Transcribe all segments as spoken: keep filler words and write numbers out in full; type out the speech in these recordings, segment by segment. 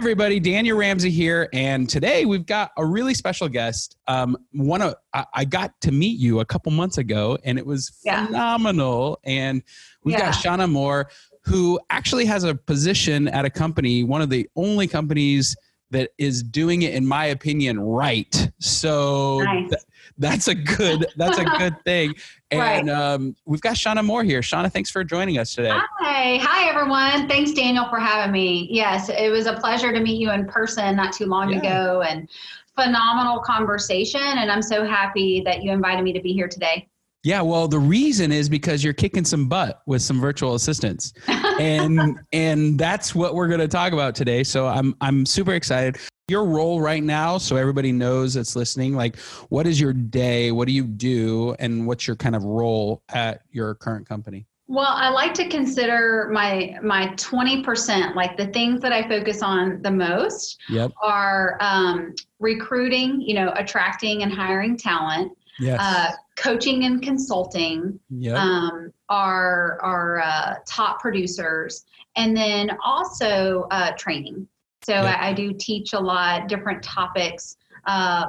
everybody, Daniel Ramsey here, and today we've got a really special guest. Um, one of I, I got to meet you a couple months ago, and it was yeah. phenomenal. And we've yeah. got Shauna Moore, who actually has a position at a company, one of the only companies that is doing it, in my opinion, right. So nice. th- that's a good that's a good thing. And right. um, we've got Shauna Moore here. Shauna, thanks for joining us today. Hi, hi everyone. Thanks, Daniel, for having me. Yes, it was a pleasure to meet you in person not too long yeah. ago, and phenomenal conversation. And I'm so happy that you invited me to be here today. Yeah, well, the reason is because you're kicking some butt with some virtual assistants, and and that's what we're going to talk about today. So I'm I'm super excited. Your role right now, so everybody knows that's listening, like, what is your day? What do you do? And what's your kind of role at your current company? Well, I like to consider my my twenty percent, like the things that I focus on the most yep. are um, recruiting, you know, attracting and hiring talent. Yes. Uh, coaching and consulting yep. um, are our uh, top producers, and then also uh, training. So yep. I, I do teach a lot different topics uh,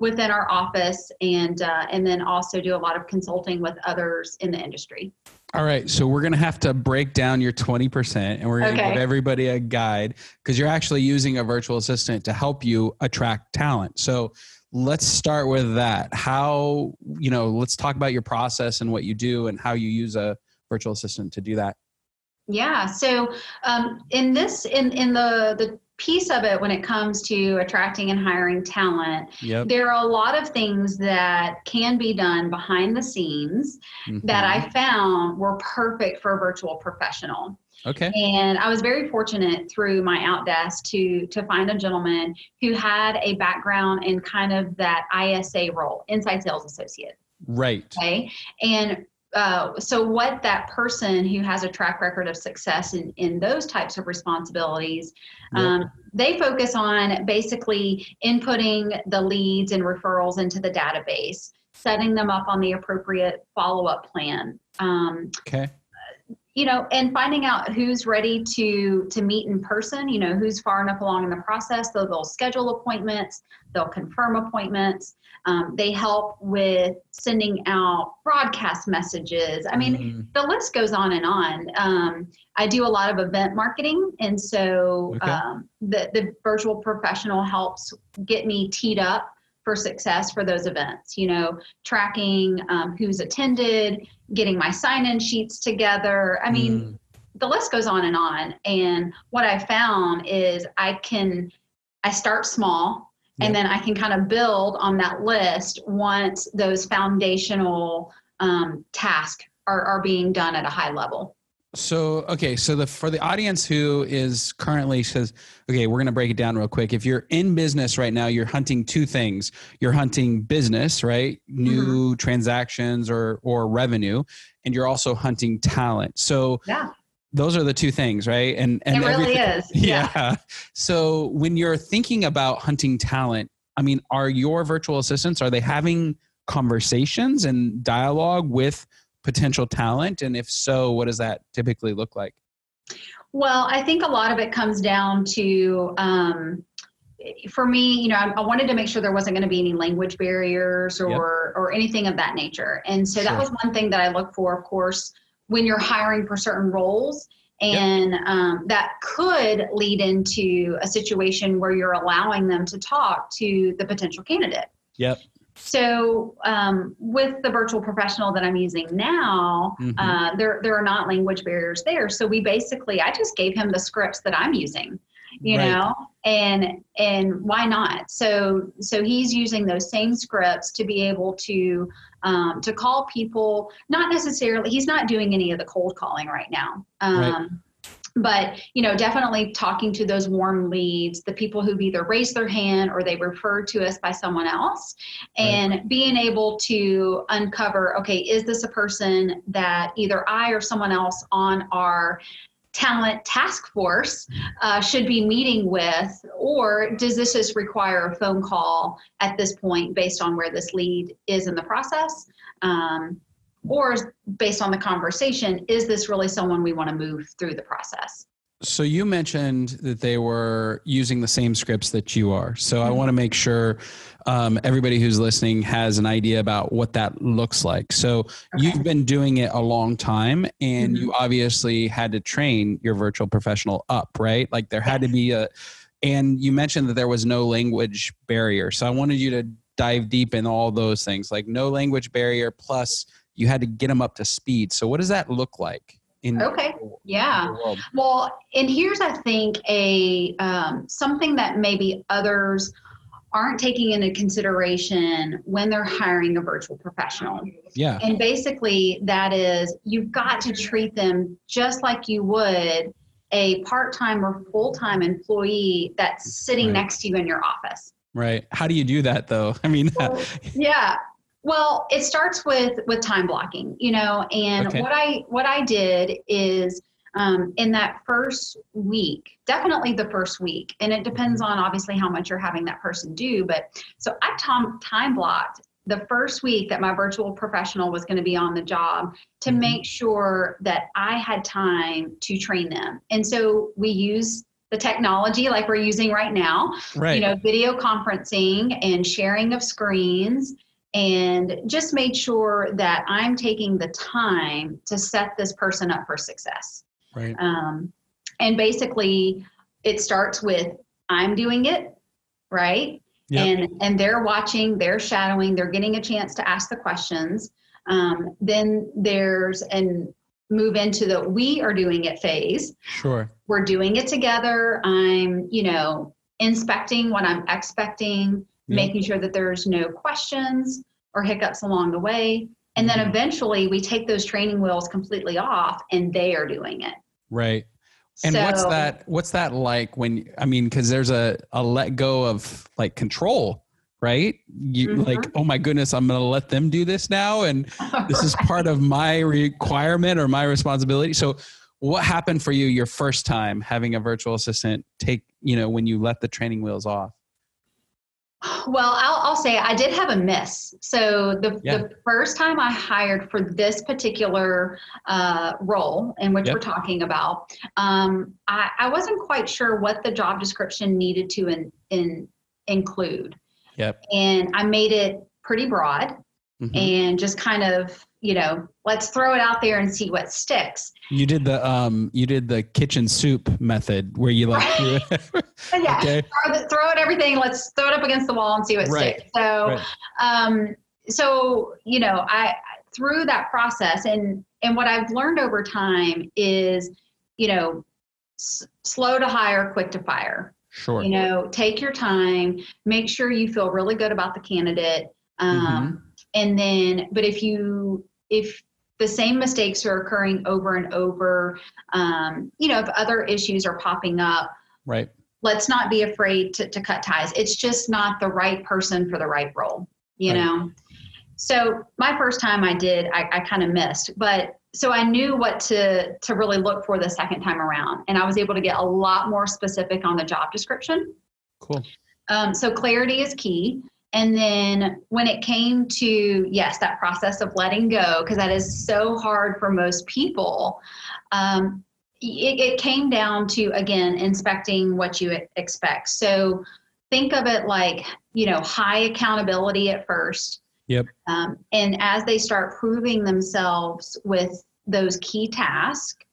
within our office, and uh, and then also do a lot of consulting with others in the industry. All right, so we're gonna have to break down your twenty percent, and we're gonna okay. give everybody a guide, because you're actually using a virtual assistant to help you attract talent. So let's start with that. How, you know, let's talk about your process and what you do and how you use a virtual assistant to do that. Yeah. So um, in this, in, in the, the piece of it, when it comes to attracting and hiring talent, yep. there are a lot of things that can be done behind the scenes mm-hmm. that I found were perfect for a virtual professional. Okay. And I was very fortunate through my OutDesk to to find a gentleman who had a background in kind of that I S A role, inside sales associate. Right. Okay. And uh, so what that person who has a track record of success in, in those types of responsibilities, yep. um, they focus on basically inputting the leads and referrals into the database, setting them up on the appropriate follow-up plan. Um, okay. You know, and finding out who's ready to to meet in person, you know, who's far enough along in the process, so they'll schedule appointments, they'll confirm appointments. Um, they help with sending out broadcast messages. I mean, mm. the list goes on and on. Um, I do a lot of event marketing. And so okay. um, the, the virtual professional helps get me teed up for success for those events, you know, tracking um, who's attended, getting my sign-in sheets together. I mean, mm. the list goes on and on. And what I found is I can, I start small yep. and then I can kind of build on that list once those foundational um, tasks are, are being done at a high level. So, okay. So the, for the audience who is currently says, okay, we're going to break it down real quick. If you're in business right now, you're hunting two things. You're hunting business, right? New mm-hmm. transactions or, or revenue. And you're also hunting talent. So yeah. those are the two things, right? And, and it really is. Yeah. yeah. So when you're thinking about hunting talent, I mean, are your virtual assistants, are they having conversations and dialogue with potential talent? And if so, what does that typically look like? Well, I think a lot of it comes down to, um, for me, you know, I, I wanted to make sure there wasn't going to be any language barriers or, yep. or anything of that nature. And so sure. that was one thing that I look for, of course, when you're hiring for certain roles. And yep. um, that could lead into a situation where you're allowing them to talk to the potential candidate. Yep. So um, with the virtual professional that I'm using now, mm-hmm. uh, there there are not language barriers there. So we basically, I just gave him the scripts that I'm using, you right. know, and and why not? So so he's using those same scripts to be able to um, to call people. Not necessarily, he's not doing any of the cold calling right now. Um, right. But, you know, definitely talking to those warm leads, the people who've either raised their hand or they referred to us by someone else, and right. being able to uncover, okay, is this a person that either I or someone else on our talent task force uh, should be meeting with, or does this just require a phone call at this point based on where this lead is in the process? Um, Or based on the conversation, is this really someone we want to move through the process? So you mentioned that they were using the same scripts that you are. So I want to make sure um, everybody who's listening has an idea about what that looks like. So okay. You've been doing it a long time, and mm-hmm. you obviously had to train your virtual professional up, right? Like there had to be a, and you mentioned that there was no language barrier. So I wanted you to dive deep in all those things, like no language barrier, plus you had to get them up to speed. So what does that look like? In okay. The, yeah. In well, and here's, I think, a um, something that maybe others aren't taking into consideration when they're hiring a virtual professional. Yeah. And basically that is, you've got to treat them just like you would a part-time or full-time employee that's sitting right. next to you in your office. Right. How do you do that though? I mean, well, yeah. Well, it starts with, with time blocking, you know, and okay. what I, what I did is, um, in that first week, definitely the first week, and it depends on obviously how much you're having that person do, but so I time, time blocked the first week that my virtual professional was going to be on the job to mm-hmm. make sure that I had time to train them. And so we use the technology like we're using right now, right. you know, video conferencing and sharing of screens. And just made sure that I'm taking the time to set this person up for success. Right. Um, and basically, it starts with I'm doing it, right? Yep. And and they're watching, they're shadowing, they're getting a chance to ask the questions. Um, then there's and move into the we are doing it phase. Sure. We're doing it together. I'm, you know, inspecting what I'm expecting. Yeah. Making sure that there's no questions or hiccups along the way. And then eventually we take those training wheels completely off and they are doing it. Right. And so, what's that, what's that like when, I mean, cause there's a, a let go of like control, right? You mm-hmm. like, oh my goodness, I'm going to let them do this now. And this right. is part of my requirement or my responsibility. So what happened for you your first time having a virtual assistant take, you know, when you let the training wheels off? Well, I'll, I'll say I did have a miss. So the, yeah. the first time I hired for this particular uh, role in which yep. we're talking about, um, I, I wasn't quite sure what the job description needed to in, in, include. Yep. And I made it pretty broad mm-hmm. and just kind of, you know, let's throw it out there and see what sticks. You did the um, you did the kitchen soup method where you like right. yeah, okay. throw, throw it everything. Let's throw it up against the wall and see what right. sticks. So, right. um, so you know, I through that process and and what I've learned over time is, you know, s- slow to hire, quick to fire. Sure. You know, take your time. Make sure you feel really good about the candidate. Um, mm-hmm. And then, but if you, if the same mistakes are occurring over and over, um, you know, if other issues are popping up, right. let's not be afraid to, to cut ties. It's just not the right person for the right role, you right. know? So my first time I did, I, I kind of missed, but so I knew what to, to really look for the second time around. And I was able to get a lot more specific on the job description. Cool. Um, so clarity is key. And then when it came to, yes, that process of letting go, because that is so hard for most people, um, it, it came down to, again, inspecting what you expect. So think of it like, you know, high accountability at first. Yep. Um, and as they start proving themselves with those key tasks,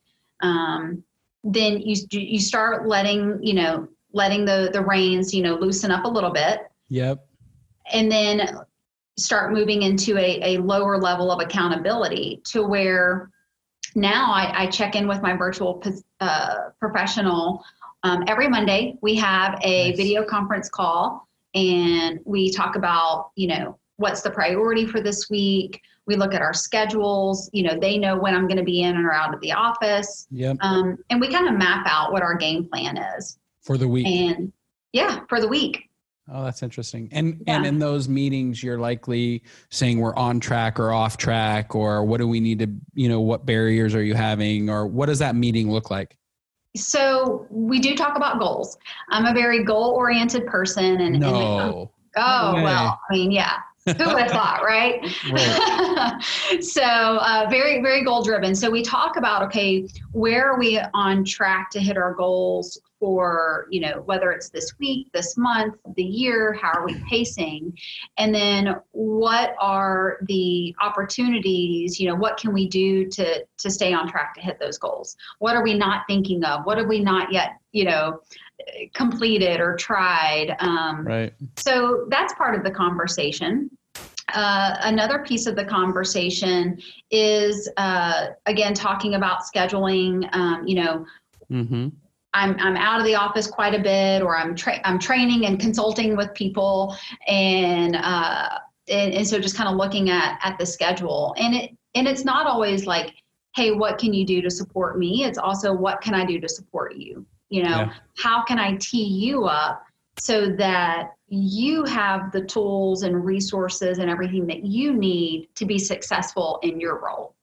um, then you you start letting, you know, letting the, the reins, you know, loosen up a little bit. Yep. And then start moving into a, a lower level of accountability to where now I, I check in with my virtual uh, professional. Um, every Monday we have a nice. video conference call and we talk about, you know, what's the priority for this week. We look at our schedules, you know, they know when I'm going to be in or out of the office. Yep. Um, and we kind of map out what our game plan is. For the week. And yeah, for the week. Oh, that's interesting. And yeah. and in those meetings, you're likely saying we're on track or off track, or what do we need to, you know, what barriers are you having, or what does that meeting look like? So we do talk about goals. I'm a very goal-oriented person. And, no. and oh, no well, I mean, yeah. Who would have thought, right? right. So uh, very, very goal driven. So we talk about, okay, where are we on track to hit our goals for, you know, whether it's this week, this month, the year, how are we pacing? And then what are the opportunities, you know, what can we do to, to stay on track to hit those goals? What are we not thinking of? What have we not yet, you know, completed or tried? Um, right. So that's part of the conversation. Uh, another piece of the conversation is, uh, again, talking about scheduling, um, you know, mm-hmm. I'm I'm out of the office quite a bit, or I'm tra- I'm training and consulting with people, and uh and, and so just kind of looking at at the schedule, and it and it's not always like, hey, what can you do to support me? It's also, what can I do to support you? You know, yeah. How can I tee you up so that you have the tools and resources and everything that you need to be successful in your role?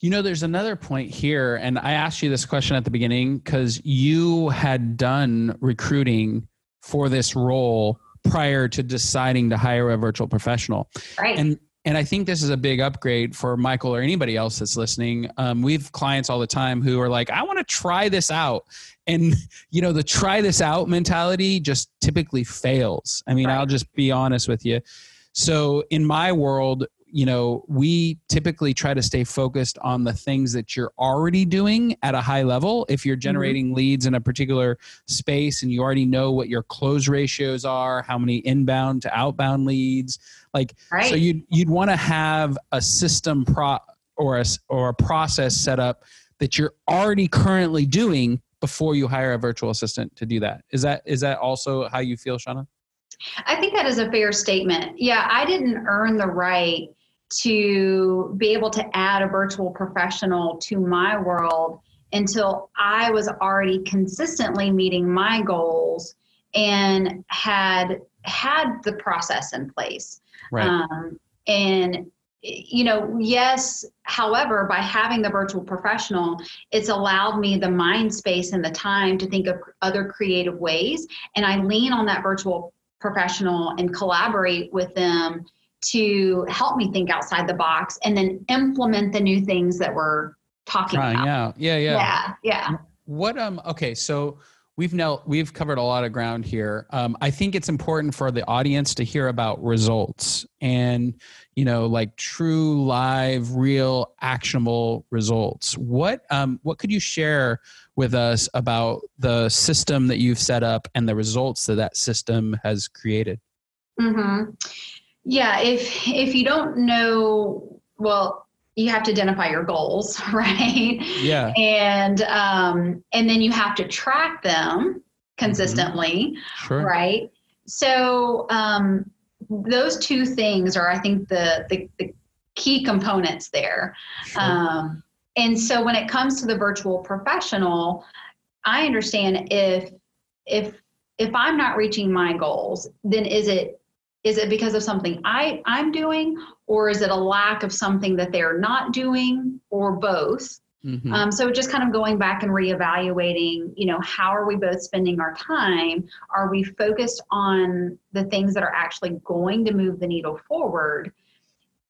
You know, there's another point here, and I asked you this question at the beginning because you had done recruiting for this role prior to deciding to hire a virtual professional. Right. And and I think this is a big upgrade for Michael or anybody else that's listening. Um, we have clients all the time who are like, I want to try this out. And, you know, the try this out mentality just typically fails. I mean, right. I'll just be honest with you. So in my world, you know, we typically try to stay focused on the things that you're already doing at a high level. If you're generating mm-hmm. leads in a particular space and you already know what your close ratios are, how many inbound to outbound leads, like, right. so you'd, you'd want to have a system pro or a, or a process set up that you're already currently doing before you hire a virtual assistant to do that. Is that, is that also how you feel, Shauna? I think that is a fair statement. Yeah. I didn't earn the right to be able to add a virtual professional to my world until I was already consistently meeting my goals and had had the process in place. Right. Um, and, you know, yes, however, by having the virtual professional, it's allowed me the mind space and the time to think of other creative ways. And I lean on that virtual professional and collaborate with them to help me think outside the box and then implement the new things that we're talking Trying about. Out. Yeah, yeah, yeah, yeah. What um? Okay, so we've now we've covered a lot of ground here. Um, I think it's important for the audience to hear about results and, you know, like true, live, real, actionable results. What um? What could you share with us about the system that you've set up and the results that that system has created? Mm-hmm. Yeah, if if you don't know, well, you have to identify your goals, right? Yeah. And um, and then you have to track them consistently, mm-hmm. sure. right? So um, those two things are, I think, the the, the key components there. Sure. Um, and so when it comes to the virtual professional, I understand if if if I'm not reaching my goals, then is it Is it because of something I, I'm doing, or is it a lack of something that they're not doing, or both? Mm-hmm. Um, so just kind of going back and reevaluating, you know, how are we both spending our time? Are we focused on the things that are actually going to move the needle forward?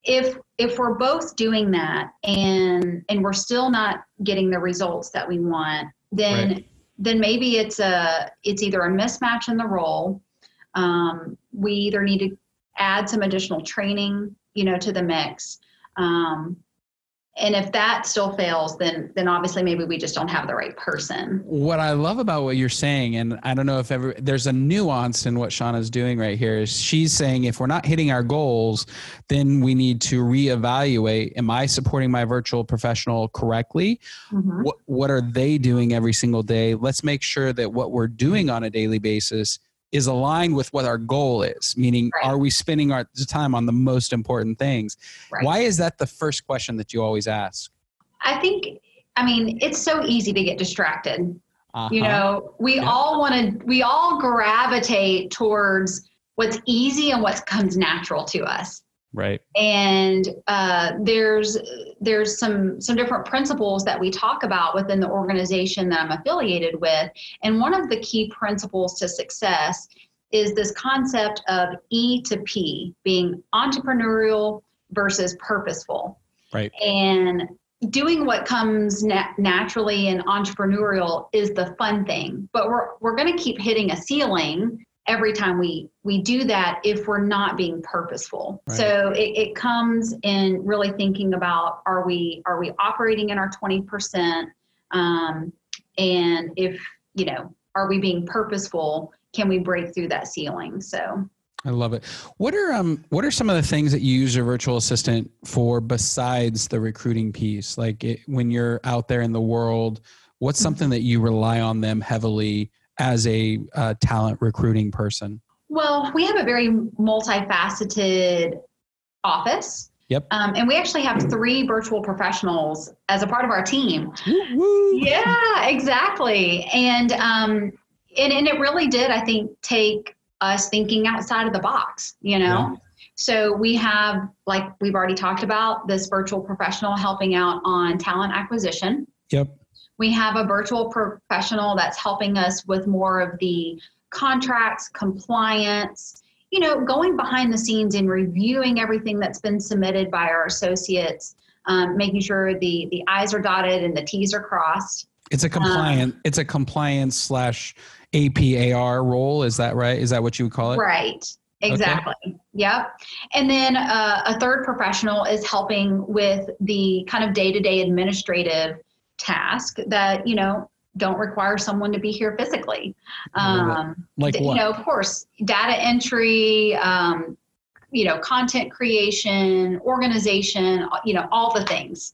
If if we're both doing that and and we're still not getting the results that we want, then right. then maybe it's a it's either a mismatch in the role. Um, we either need to add some additional training, you know, to the mix. Um, and if that still fails, then, then obviously maybe we just don't have the right person. What I love about what you're saying, and I don't know if every, there's a nuance in what Shauna's doing right here, is she's saying, if we're not hitting our goals, then we need to reevaluate. Am I supporting my virtual professional correctly? Mm-hmm. What, what are they doing every single day? Let's make sure that what we're doing on a daily basis is aligned with what our goal is, meaning right. are we spending our time on the most important things? Right. Why is that the first question that you always ask? I think, I mean, it's so easy to get distracted. Uh-huh. You know, we yeah. all want to, we all gravitate towards what's easy and what comes natural to us. Right. And uh, there's there's some some different principles that we talk about within the organization that I'm affiliated with. And one of the key principles to success is this concept of E to P, being entrepreneurial versus purposeful. Right. And doing what comes nat- naturally and entrepreneurial is the fun thing, but we're we're going to keep hitting a ceiling every time we we do that if we're not being purposeful. Right. So it, it comes in really thinking about, are we are we operating in our twenty percent, um, and if you know, are we being purposeful? Can we break through that ceiling? So. I love it. What are um what are some of the things that you use your virtual assistant for besides the recruiting piece? Like it, when you're out there in the world, what's something that you rely on them heavily as a uh, talent recruiting person? Well, we have a very multifaceted office. Yep. Um, and we actually have three virtual professionals as a part of our team. Woo-woo. Yeah, exactly. And um and and it really did, I think, take us thinking outside of the box, you know? Yeah. So we have, like we've already talked about, this virtual professional helping out on talent acquisition. Yep. We have a virtual professional that's helping us with more of the contracts, compliance, you know, going behind the scenes and reviewing everything that's been submitted by our associates, um, making sure the, the I's are dotted and the T's are crossed. It's a compliant, um, it's a compliance slash A P A R role. Is that right? Is that what you would call it? Right. Exactly. Okay. Yep. And then uh, a third professional is helping with the kind of day-to-day administrative task that, you know, don't require someone to be here physically. Um, like what? You know, of course, data entry, um, you know, content creation, organization, you know, all the things.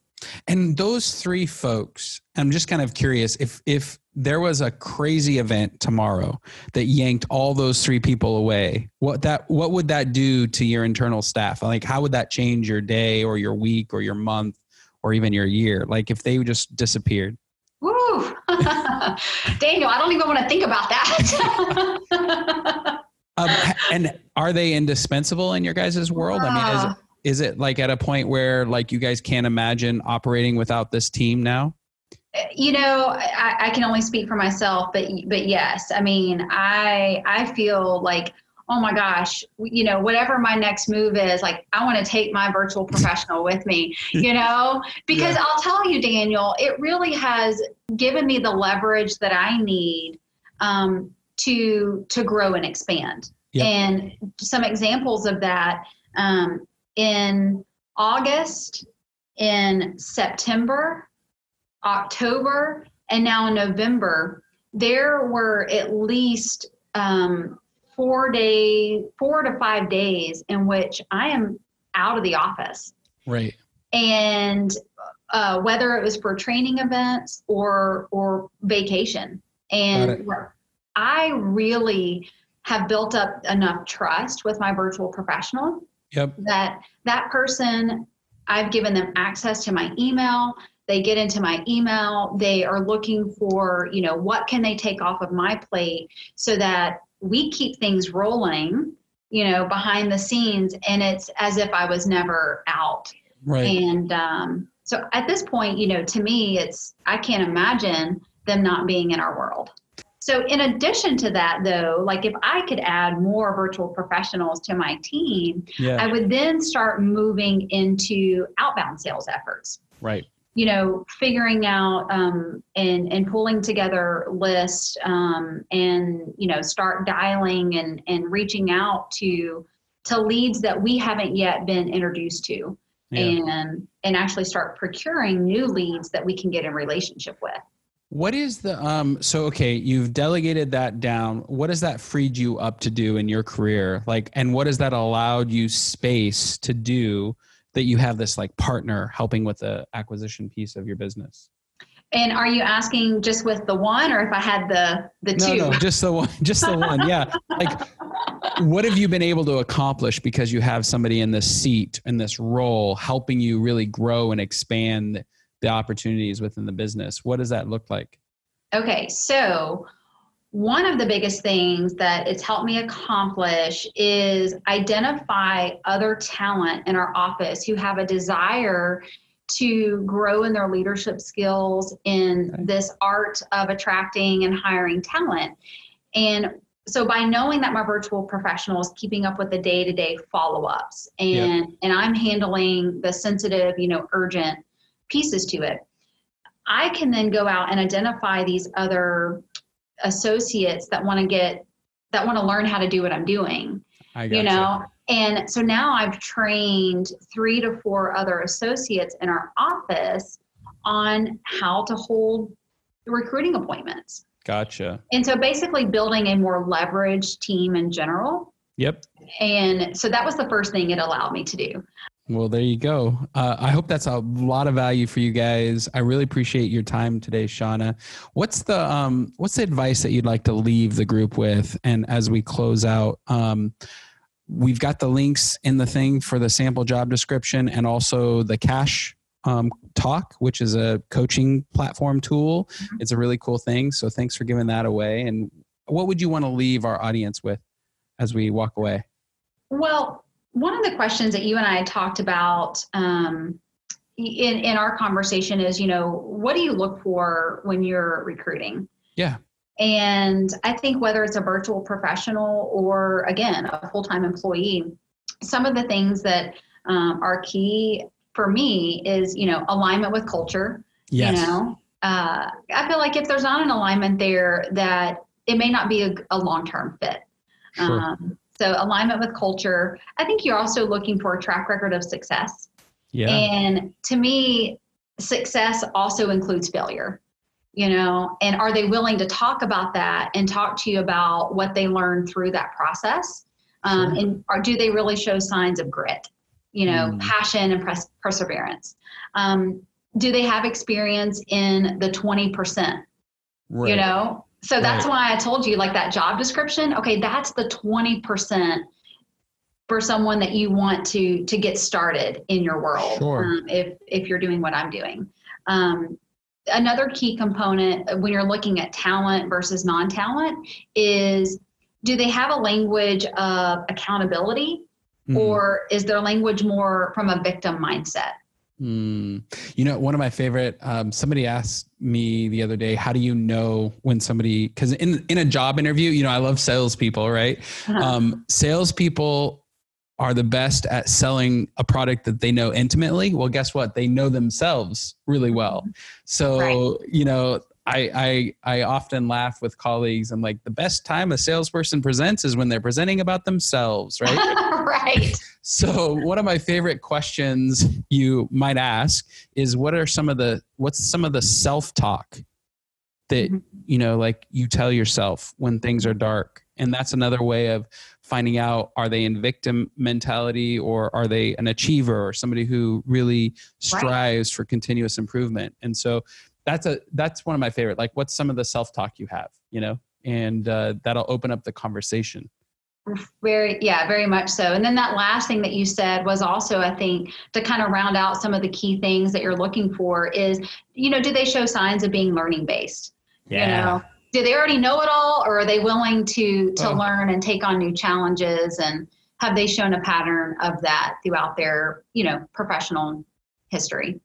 And those three folks, I'm just kind of curious, if if there was a crazy event tomorrow that yanked all those three people away, what that what would that do to your internal staff? Like, how would that change your day or your week or your month or even your year? Like, if they just disappeared. Woo! Daniel, I don't even want to think about that. um, and are they indispensable in your guys' world? I mean, is it? Is it like at a point where like you guys can't imagine operating without this team now? You know, I, I can only speak for myself, but but yes, I mean, I I feel like, oh my gosh, you know, whatever my next move is, like I want to take my virtual professional with me, you know, because yeah. I'll tell you, Daniel, it really has given me the leverage that I need um, to to grow and expand. Yep. And some examples of that. Um, In August, in September, October, and now in November, there were at least um, four day, four to five days in which I am out of the office. Right. And uh, whether it was for training events or or vacation, and I really have built up enough trust with my virtual professional. Yep. That that person, I've given them access to my email. They get into my email. They are looking for, you know, what can they take off of my plate so that we keep things rolling, you know, behind the scenes. And it's as if I was never out. Right. And um, so at this point, you know, to me, it's, I can't imagine them not being in our world. So in addition to that, though, like if I could add more virtual professionals to my team, yeah. I would then start moving into outbound sales efforts. Right. You know, figuring out um, and, and pulling together lists um, and, you know, start dialing and, and reaching out to to leads that we haven't yet been introduced to, yeah. and and actually start procuring new leads that we can get in relationship with. What is the, um, so, okay, you've delegated that down. What has that freed you up to do in your career? Like, and what has that allowed you space to do that you have this like partner helping with the acquisition piece of your business? And are you asking just with the one, or if I had the, the two? No, no, just the one, just the one. Yeah. Like what have you been able to accomplish because you have somebody in this seat, in this role, helping you really grow and expand the opportunities within the business? What does that look like? Okay. So one of the biggest things that it's helped me accomplish is identify other talent in our office who have a desire to grow in their leadership skills in okay. this art of attracting and hiring talent. And So by knowing that my virtual professional is keeping up with the day-to-day follow-ups and, yep. and I'm handling the sensitive, you know, urgent pieces to it, I can then go out and identify these other associates that want to get, that want to learn how to do what I'm doing, I gotcha. you know? And so now I've trained three to four other associates in our office on how to hold recruiting appointments. Gotcha. And so basically building a more leveraged team in general. Yep. And so that was the first thing it allowed me to do. Well, there you go. Uh, I hope that's a lot of value for you guys. I really appreciate your time today, Shauna. What's the um, what's the advice that you'd like to leave the group with? And as we close out, um, we've got the links in the thing for the sample job description and also the cash um, talk, which is a coaching platform tool. Mm-hmm. It's a really cool thing. So thanks for giving that away. And what would you want to leave our audience with as we walk away? Well, one of the questions that you and I had talked about um, in, in our conversation is, you know, what do you look for when you're recruiting? Yeah. And I think whether it's a virtual professional or, again, a full-time employee, some of the things that um, are key for me is, you know, alignment with culture. Yes. You know, uh, I feel like if there's not an alignment there, that it may not be a, a long-term fit. Sure. Um, So alignment with culture. I think you're also looking for a track record of success. Yeah. And to me, success also includes failure, you know, and are they willing to talk about that and talk to you about what they learned through that process? Um, sure. And or do they really show signs of grit, you know, mm. passion and pres- perseverance? Um, do they have experience in the twenty percent, right. you know? So that's right. why I told you, like, that job description. Okay, that's the twenty percent for someone that you want to to get started in your world. Sure. Um, if if you're doing what I'm doing. Um, another key component when you're looking at talent versus non-talent is, do they have a language of accountability, mm. or is their language more from a victim mindset? Mm. You know, one of my favorite, um, somebody asked me the other day, how do you know when somebody, cause in, in a job interview, you know, I love salespeople, right? Uh-huh. Um, salespeople are the best at selling a product that they know intimately. Well, guess what? They know themselves really well. So, right. you know, I, I, I often laugh with colleagues. I'm like, the best time a salesperson presents is when they're presenting about themselves, right? Right. So one of my favorite questions you might ask is, what are some of the, what's some of the self-talk that, mm-hmm. you know, like you tell yourself when things are dark? And that's another way of finding out, are they in victim mentality, or are they an achiever or somebody who really strives right. for continuous improvement? And so that's a, that's one of my favorite, like, what's some of the self-talk you have, you know, and uh, that'll open up the conversation. Very, yeah, very much so. And then that last thing that you said was also, I think, to kind of round out some of the key things that you're looking for is, you know, do they show signs of being learning based? Yeah. You know, do they already know it all, or are they willing to, to oh. learn and take on new challenges? And have they shown a pattern of that throughout their, you know, professional history?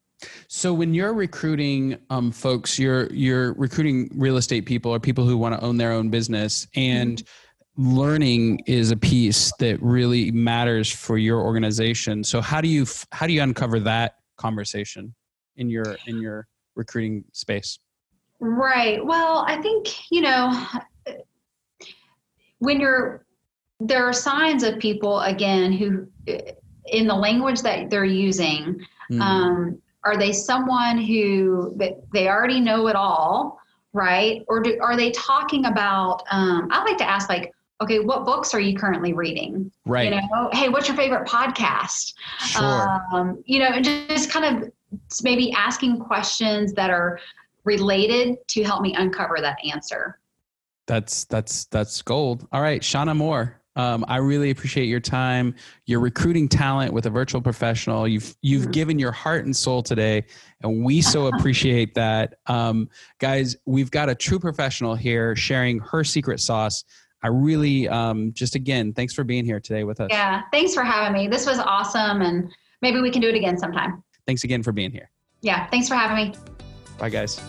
So when you're recruiting um, folks, you're you're recruiting real estate people or people who want to own their own business, and mm-hmm. learning is a piece that really matters for your organization. So how do you how do you uncover that conversation in your in your recruiting space? Right. Well, I think, you know, when you're there are signs of people, again, who in the language that they're using. Mm-hmm. Um, Are they someone who they already know it all, right? Or do, are they talking about, um, I like to ask, like, okay, what books are you currently reading? Right. You know, hey, what's your favorite podcast? Sure. Um, you know, just kind of maybe asking questions that are related to help me uncover that answer. That's, that's, that's gold. All right, Shauna Moore. Um, I really appreciate your time. You're recruiting talent with a virtual professional. You've you've given your heart and soul today, and we so appreciate that. Um, guys, we've got a true professional here sharing her secret sauce. I really, um, just again, thanks for being here today with us. Yeah, thanks for having me. This was awesome, and maybe we can do it again sometime. Thanks again for being here. Yeah, thanks for having me. Bye, guys.